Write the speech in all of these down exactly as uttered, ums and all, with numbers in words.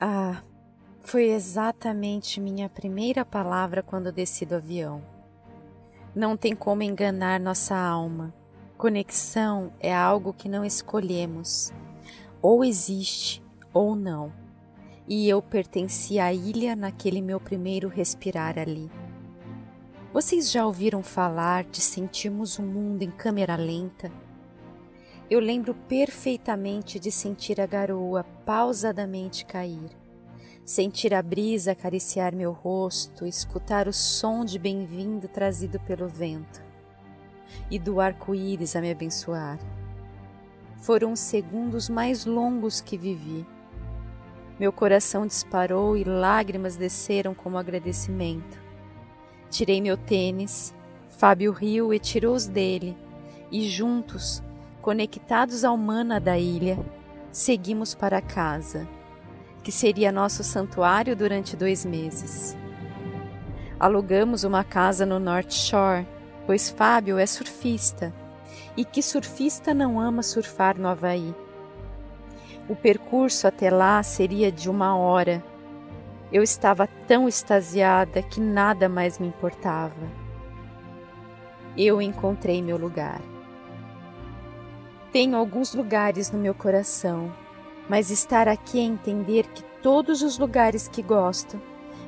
Ah, foi exatamente minha primeira palavra quando desci do avião. Não tem como enganar nossa alma. Conexão é algo que não escolhemos. Ou existe, ou não. E eu pertenci à ilha naquele meu primeiro respirar ali. Vocês já ouviram falar de sentirmos o mundo em câmera lenta? Eu lembro perfeitamente de sentir a garoa pausadamente cair, sentir a brisa acariciar meu rosto, escutar o som de bem-vindo trazido pelo vento e do arco-íris a me abençoar. Foram os segundos mais longos que vivi. Meu coração disparou e lágrimas desceram como agradecimento. Tirei meu tênis, Fábio riu e tirou os dele, e juntos, conectados ao mana da ilha, seguimos para casa, que seria nosso santuário durante dois meses. Alugamos uma casa no North Shore, pois Fábio é surfista, e que surfista não ama surfar no Havaí? O percurso até lá seria de uma hora. Eu estava tão extasiada que nada mais me importava. Eu encontrei meu lugar. Tenho alguns lugares no meu coração, mas estar aqui é entender que todos os lugares que gosto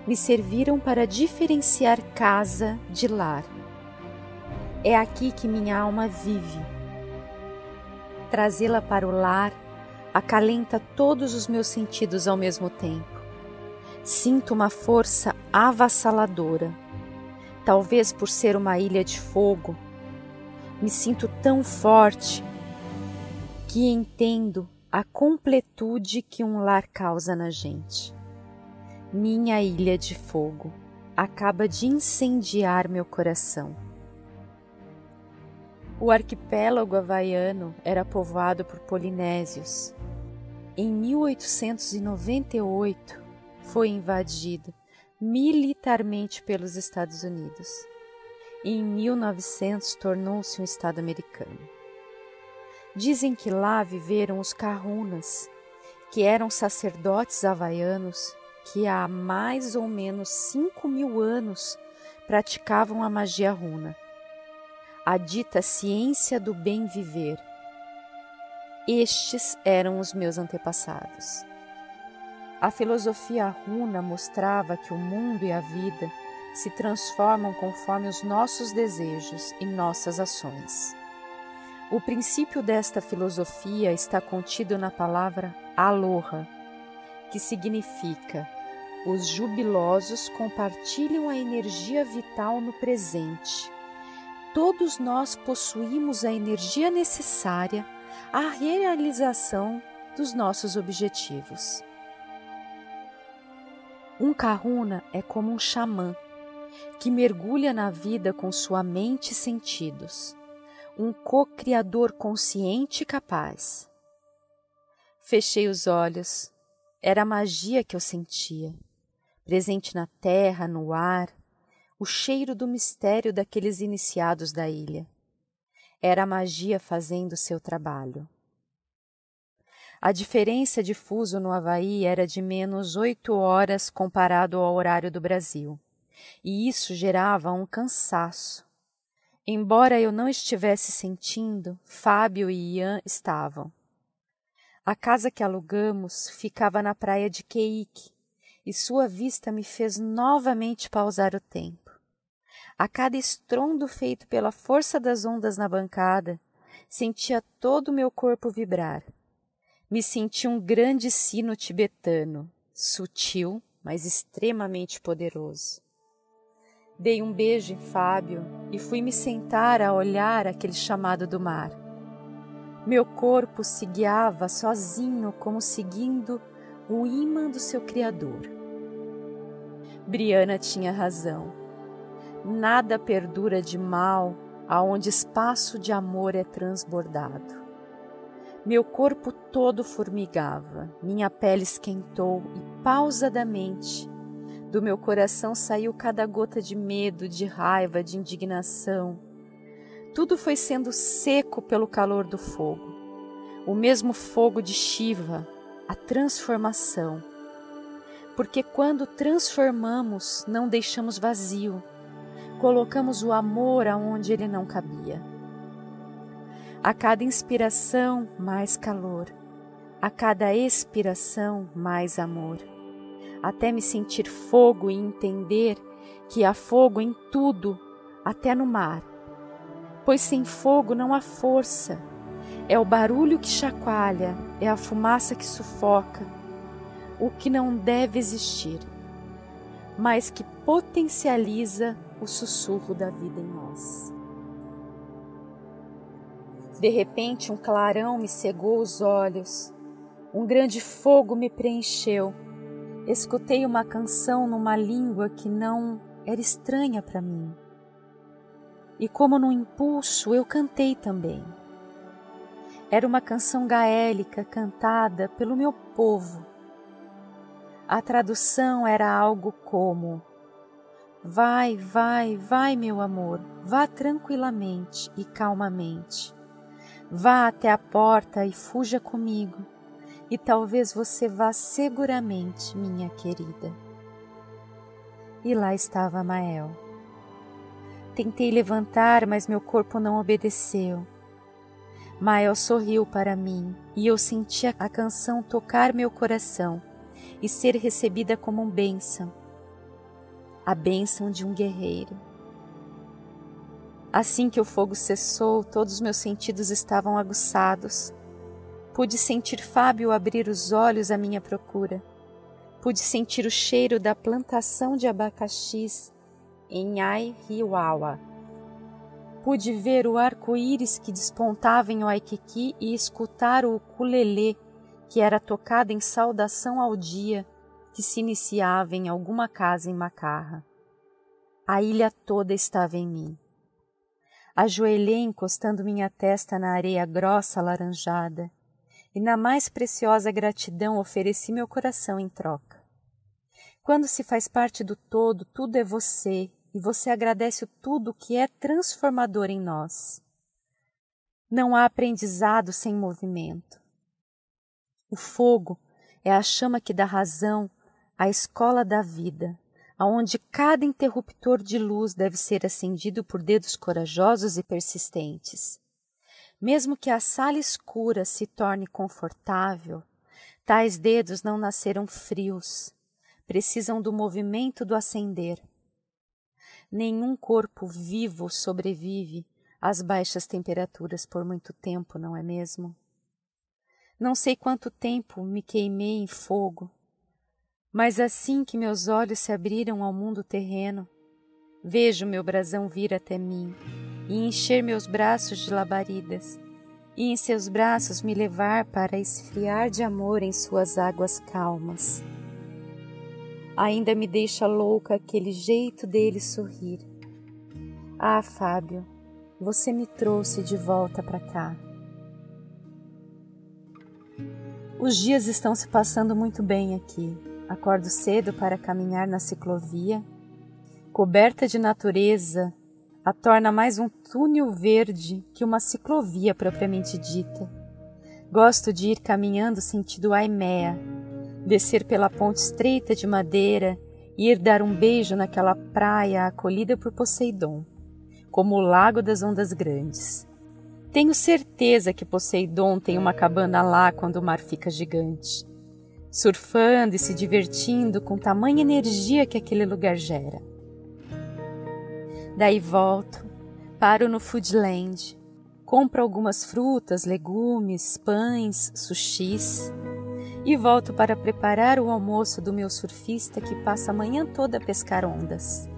me serviram para diferenciar casa de lar. É aqui que minha alma vive. Trazê-la para o lar acalenta todos os meus sentidos ao mesmo tempo. Sinto uma força avassaladora. Talvez por ser uma ilha de fogo, me sinto tão forte que entendo a completude que um lar causa na gente. Minha ilha de fogo acaba de incendiar meu coração. O arquipélago havaiano era povoado por polinésios. Em mil oitocentos e noventa e oito, foi invadido militarmente pelos Estados Unidos. Em mil e novecentos, tornou-se um estado americano. Dizem que lá viveram os Kahunas, que eram sacerdotes havaianos que há mais ou menos cinco mil anos praticavam a magia runa, a dita ciência do bem viver. Estes eram os meus antepassados. A filosofia runa mostrava que o mundo e a vida se transformam conforme os nossos desejos e nossas ações. O princípio desta filosofia está contido na palavra aloha, que significa: os jubilosos compartilham a energia vital no presente. Todos nós possuímos a energia necessária à realização dos nossos objetivos. Um kahuna é como um xamã, que mergulha na vida com sua mente e sentidos. Um co-criador consciente e capaz. Fechei os olhos. Era a magia que eu sentia, presente na terra, no ar, o cheiro do mistério daqueles iniciados da ilha. Era a magia fazendo seu trabalho. A diferença de fuso no Havaí era de menos oito horas comparado ao horário do Brasil, e isso gerava um cansaço. Embora eu não estivesse sentindo, Fábio e Ian estavam. A casa que alugamos ficava na praia de Keiki, e sua vista me fez novamente pausar o tempo. A cada estrondo feito pela força das ondas na bancada, sentia todo o meu corpo vibrar. Me senti um grande sino tibetano, sutil, mas extremamente poderoso. Dei um beijo em Fábio e fui me sentar a olhar aquele chamado do mar. Meu corpo se guiava sozinho como seguindo o ímã do seu criador. Briana tinha razão. Nada perdura de mal aonde espaço de amor é transbordado. Meu corpo todo formigava, minha pele esquentou e pausadamente do meu coração saiu cada gota de medo, de raiva, de indignação. Tudo foi sendo seco pelo calor do fogo. O mesmo fogo de Shiva, a transformação, porque quando transformamos, não deixamos vazio, colocamos o amor aonde ele não cabia. A cada inspiração, mais calor. A cada expiração, mais amor. Até me sentir fogo e entender que há fogo em tudo, até no mar. Pois sem fogo não há força. É o barulho que chacoalha, é a fumaça que sufoca, o que não deve existir, mas que potencializa o sussurro da vida em nós. De repente, um clarão me cegou os olhos. Um grande fogo me preencheu. Escutei uma canção numa língua que não era estranha para mim. E como num impulso, eu cantei também. Era uma canção gaélica cantada pelo meu povo. A tradução era algo como: vai, vai, vai, meu amor, vá tranquilamente e calmamente. Vá até a porta e fuja comigo, e talvez você vá seguramente, minha querida. E lá estava Mael. Tentei levantar, mas meu corpo não obedeceu. Mael sorriu para mim, e eu senti a canção tocar meu coração e ser recebida como uma bênção, a bênção de um guerreiro. Assim que o fogo cessou, todos os meus sentidos estavam aguçados. Pude sentir Fábio abrir os olhos à minha procura. Pude sentir o cheiro da plantação de abacaxis em Haleiwa. Pude ver o arco-íris que despontava em Waikiki e escutar o ukulele, que era tocado em saudação ao dia que se iniciava em alguma casa em Makaha. A ilha toda estava em mim. Ajoelhei encostando minha testa na areia grossa alaranjada e na mais preciosa gratidão ofereci meu coração em troca. Quando se faz parte do todo, tudo é você e você agradece tudo que é transformador em nós. Não há aprendizado sem movimento. O fogo é a chama que dá razão à escola da vida, aonde cada interruptor de luz deve ser acendido por dedos corajosos e persistentes. Mesmo que a sala escura se torne confortável, tais dedos não nasceram frios, precisam do movimento do acender. Nenhum corpo vivo sobrevive às baixas temperaturas por muito tempo, não é mesmo? Não sei quanto tempo me queimei em fogo, mas assim que meus olhos se abriram ao mundo terreno, vejo meu brasão vir até mim e encher meus braços de labaredas, e em seus braços me levar para esfriar de amor em suas águas calmas. Ainda me deixa louca aquele jeito dele sorrir. Ah, Fábio, você me trouxe de volta para cá. Os dias estão se passando muito bem aqui. Acordo cedo para caminhar na ciclovia. Coberta de natureza, a torna mais um túnel verde que uma ciclovia propriamente dita. Gosto de ir caminhando sentido Aimea, descer pela ponte estreita de madeira e ir dar um beijo naquela praia acolhida por Poseidon, como o Lago das Ondas Grandes. Tenho certeza que Poseidon tem uma cabana lá quando o mar fica gigante, surfando e se divertindo com tamanha energia que aquele lugar gera. Daí volto, paro no Foodland, compro algumas frutas, legumes, pães, sushis e volto para preparar o almoço do meu surfista que passa a manhã toda a pescar ondas.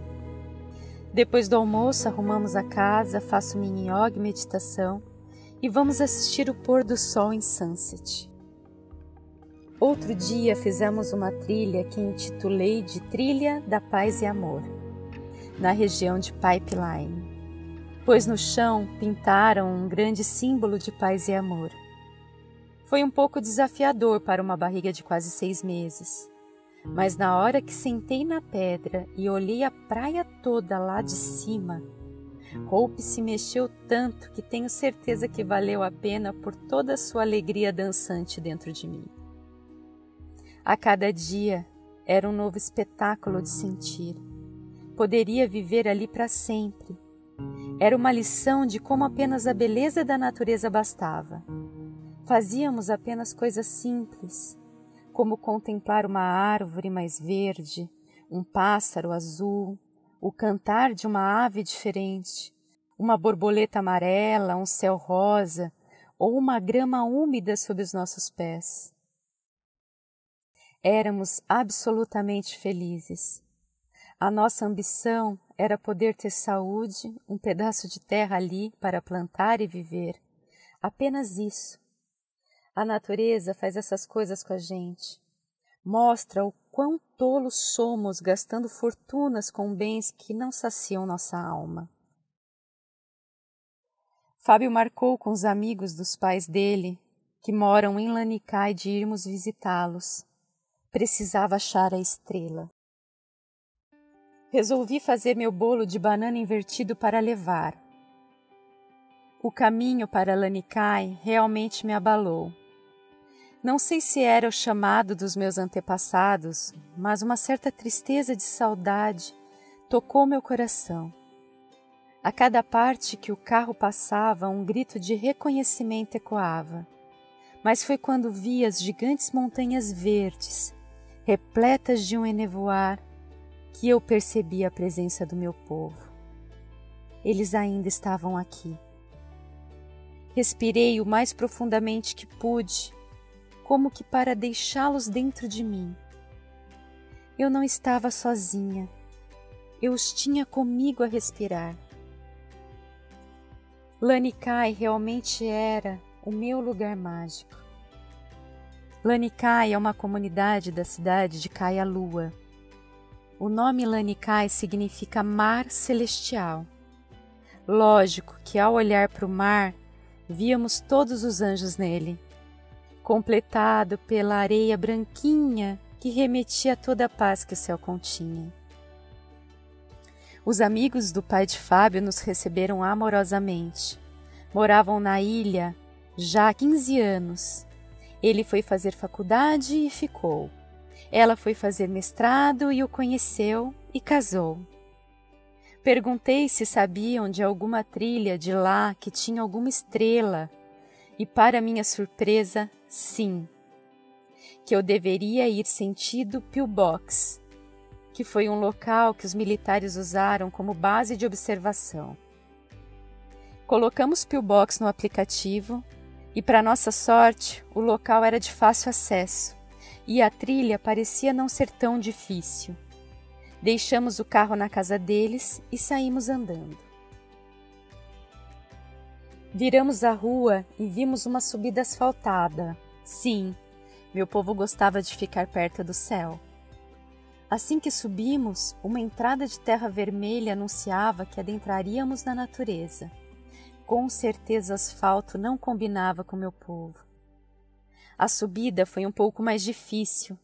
Depois do almoço arrumamos a casa, faço minha yoga e meditação e vamos assistir o pôr do sol em Sunset. Outro dia fizemos uma trilha que intitulei de Trilha da Paz e Amor, na região de Pipeline, pois no chão pintaram um grande símbolo de paz e amor. Foi um pouco desafiador para uma barriga de quase seis meses, mas na hora que sentei na pedra e olhei a praia toda lá de cima, Roupe se mexeu tanto que tenho certeza que valeu a pena por toda a sua alegria dançante dentro de mim. A cada dia, Era um novo espetáculo de sentir. Poderia viver ali para sempre. Era uma lição de como apenas a beleza da natureza bastava. Fazíamos apenas coisas simples, como contemplar uma árvore mais verde, um pássaro azul, o cantar de uma ave diferente, uma borboleta amarela, um céu rosa ou uma grama úmida sob os nossos pés. Éramos absolutamente felizes. A nossa ambição era poder ter saúde, um pedaço de terra ali para plantar e viver. Apenas isso. A natureza faz essas coisas com a gente. Mostra o quão tolos somos gastando fortunas com bens que não saciam nossa alma. Fábio marcou com os amigos dos pais dele, que moram em Lanikai, de irmos visitá-los. Precisava achar a estrela. Resolvi fazer meu bolo de banana invertido para levar. O caminho para Lanikai realmente me abalou. Não sei se era o chamado dos meus antepassados, mas uma certa tristeza de saudade tocou meu coração. A cada parte que o carro passava, um grito de reconhecimento ecoava. Mas foi quando vi as gigantes montanhas verdes, repletas de um enevoar, que eu percebi a presença do meu povo. Eles ainda estavam aqui. Respirei o mais profundamente que pude, como que para deixá-los dentro de mim. Eu não estava sozinha. Eu os tinha comigo a respirar. Lanikai realmente era o meu lugar mágico. Lanikai é uma comunidade da cidade de Kailua. O nome Lanikai significa mar celestial. Lógico que ao olhar para o mar, víamos todos os anjos nele, completado pela areia branquinha que remetia a toda a paz que o céu continha. Os amigos do pai de Fábio nos receberam amorosamente. Moravam na ilha já há quinze anos. Ele foi fazer faculdade e ficou. Ela foi fazer mestrado e o conheceu e casou. Perguntei se sabiam de alguma trilha de lá que tinha alguma estrela, e para minha surpresa, sim, que eu deveria ir sentido Pillbox, que foi um local que os militares usaram como base de observação. Colocamos Pillbox no aplicativo e, para nossa sorte, o local era de fácil acesso e a trilha parecia não ser tão difícil. Deixamos o carro na casa deles e saímos andando. Viramos a rua e vimos uma subida asfaltada. Sim, meu povo gostava de ficar perto do céu. Assim que subimos, uma entrada de terra vermelha anunciava que adentraríamos na natureza. Com certeza o asfalto não combinava com meu povo. A subida foi um pouco mais difícil,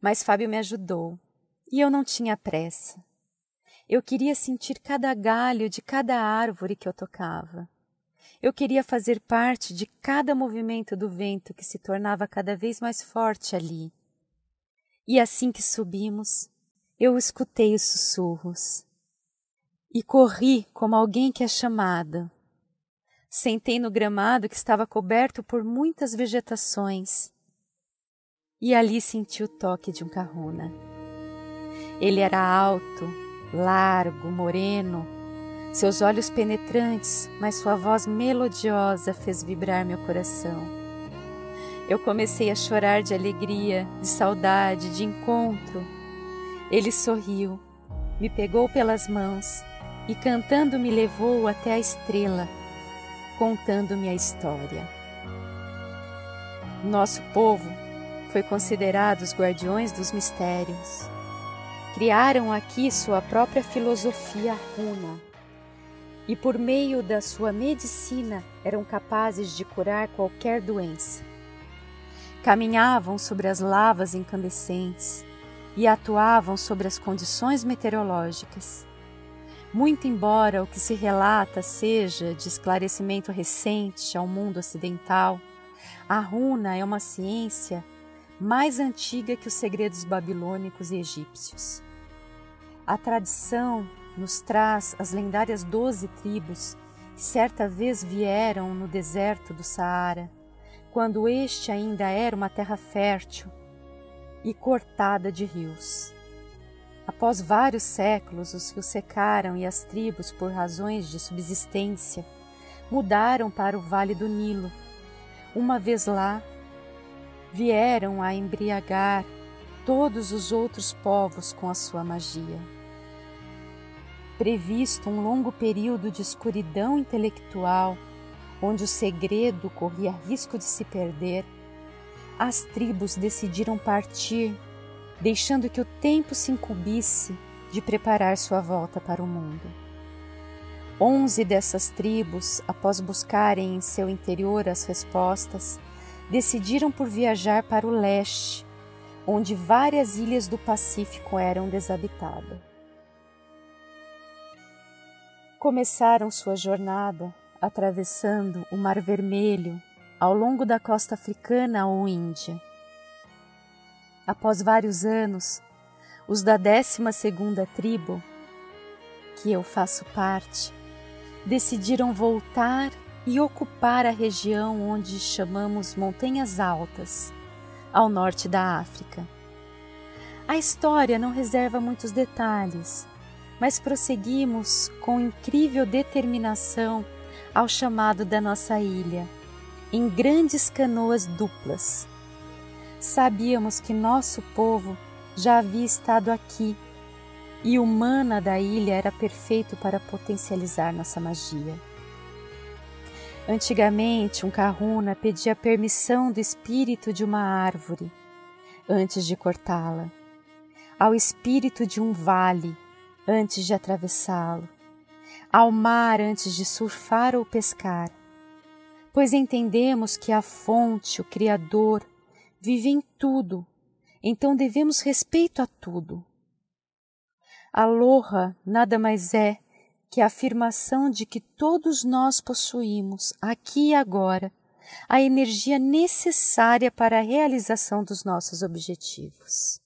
mas Fábio me ajudou. E eu não tinha pressa. Eu queria sentir cada galho de cada árvore que eu tocava. Eu queria fazer parte de cada movimento do vento que se tornava cada vez mais forte ali. E assim que subimos, eu escutei os sussurros. E corri como alguém que é chamado. Sentei no gramado que estava coberto por muitas vegetações. E ali senti o toque de um kahuna. Ele era alto, largo, moreno, seus olhos penetrantes, mas sua voz melodiosa fez vibrar meu coração. Eu comecei a chorar de alegria, de saudade, de encontro. Ele sorriu, me pegou pelas mãos e, cantando, me levou até a estrela, contando-me a história. Nosso povo foi considerado os guardiões dos mistérios. Criaram aqui sua própria filosofia runa e, por meio da sua medicina, eram capazes de curar qualquer doença. Caminhavam sobre as lavas incandescentes e atuavam sobre as condições meteorológicas. Muito embora o que se relata seja de esclarecimento recente ao mundo ocidental, a runa é uma ciência mais antiga que os segredos babilônicos e egípcios. A tradição nos traz as lendárias doze tribos que certa vez vieram no deserto do Saara, quando este ainda era uma terra fértil e cortada de rios. Após vários séculos, os rios secaram e as tribos, por razões de subsistência, mudaram para o Vale do Nilo. Uma vez lá, vieram a embriagar todos os outros povos com a sua magia. Previsto um longo período de escuridão intelectual, onde o segredo corria risco de se perder, as tribos decidiram partir, deixando que o tempo se incumbisse de preparar sua volta para o mundo. Onze dessas tribos, após buscarem em seu interior as respostas, decidiram por viajar para o leste, onde várias ilhas do Pacífico eram desabitadas. Começaram sua jornada atravessando o Mar Vermelho ao longo da costa africana ou índia. Após vários anos, os da décima segunda tribo, que eu faço parte, decidiram voltar e ocupar a região onde chamamos Montanhas Altas, ao norte da África. A história não reserva muitos detalhes, mas prosseguimos com incrível determinação ao chamado da nossa ilha, em grandes canoas duplas. Sabíamos que nosso povo já havia estado aqui e o mana da ilha era perfeito para potencializar nossa magia. Antigamente, um kahuna pedia permissão do espírito de uma árvore antes de cortá-la, ao espírito de um vale antes de atravessá-lo, ao mar antes de surfar ou pescar, pois entendemos que a fonte, o Criador, vive em tudo, então devemos respeito a tudo. Aloha nada mais é que a afirmação de que todos nós possuímos, aqui e agora, a energia necessária para a realização dos nossos objetivos.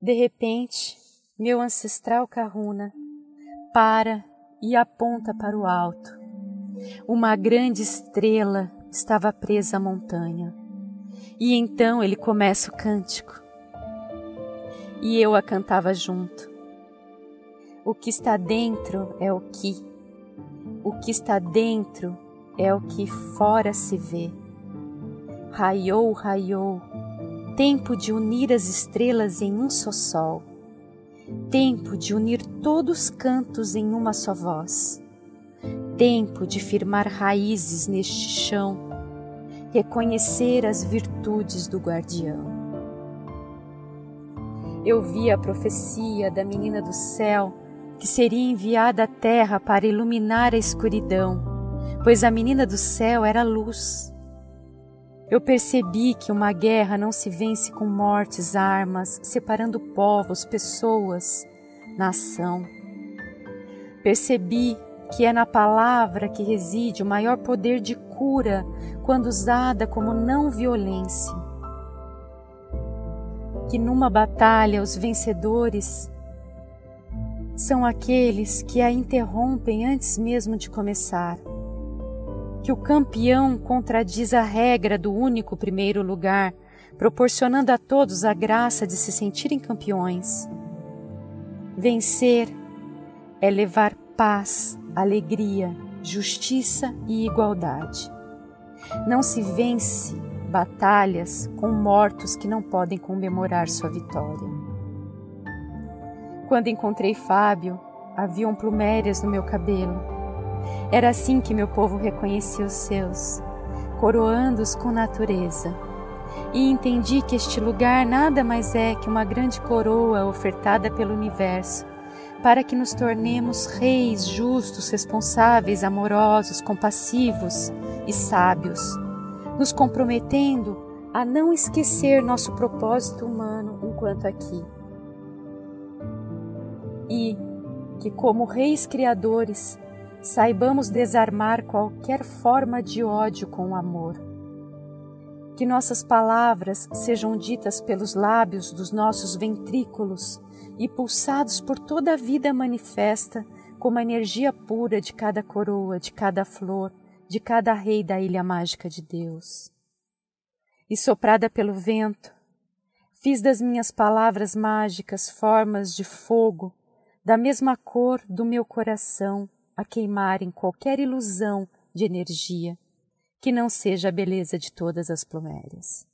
De repente, meu ancestral Kahuna para e aponta para o alto. Uma grande estrela estava presa à montanha. E então ele começa o cântico. E eu a cantava junto. O que está dentro é o que. O que está dentro é o que fora se vê. Raiou, raiou. Tempo de unir as estrelas em um só sol. Tempo de unir todos os cantos em uma só voz. Tempo de firmar raízes neste chão. Reconhecer as virtudes do guardião. Eu vi a profecia da menina do céu, que seria enviada à terra para iluminar a escuridão, pois a menina do céu era luz. Eu percebi que uma guerra não se vence com mortes, armas, separando povos, pessoas, nação. Percebi que é na palavra que reside o maior poder de cura quando usada como não violência. Que numa batalha os vencedores são aqueles que a interrompem antes mesmo de começar. Que o campeão contradiz a regra do único primeiro lugar, proporcionando a todos a graça de se sentirem campeões. Vencer é levar paz, alegria, justiça e igualdade. Não se vence batalhas com mortos que não podem comemorar sua vitória. Quando encontrei Fábio, haviam plumérias no meu cabelo. Era assim que meu povo reconhecia os seus, coroando-os com natureza. E entendi que este lugar nada mais é que uma grande coroa ofertada pelo universo, para que nos tornemos reis justos, responsáveis, amorosos, compassivos e sábios, nos comprometendo a não esquecer nosso propósito humano enquanto aqui. E que, como reis criadores, saibamos desarmar qualquer forma de ódio com amor. que nossas palavras sejam ditas pelos lábios dos nossos ventrículos e pulsados por toda a vida manifesta como a energia pura de cada coroa, de cada flor, de cada rei da ilha mágica de Deus. E soprada pelo vento, fiz das minhas palavras mágicas formas de fogo da mesma cor do meu coração a queimar em qualquer ilusão de energia que não seja a beleza de todas as plumérias.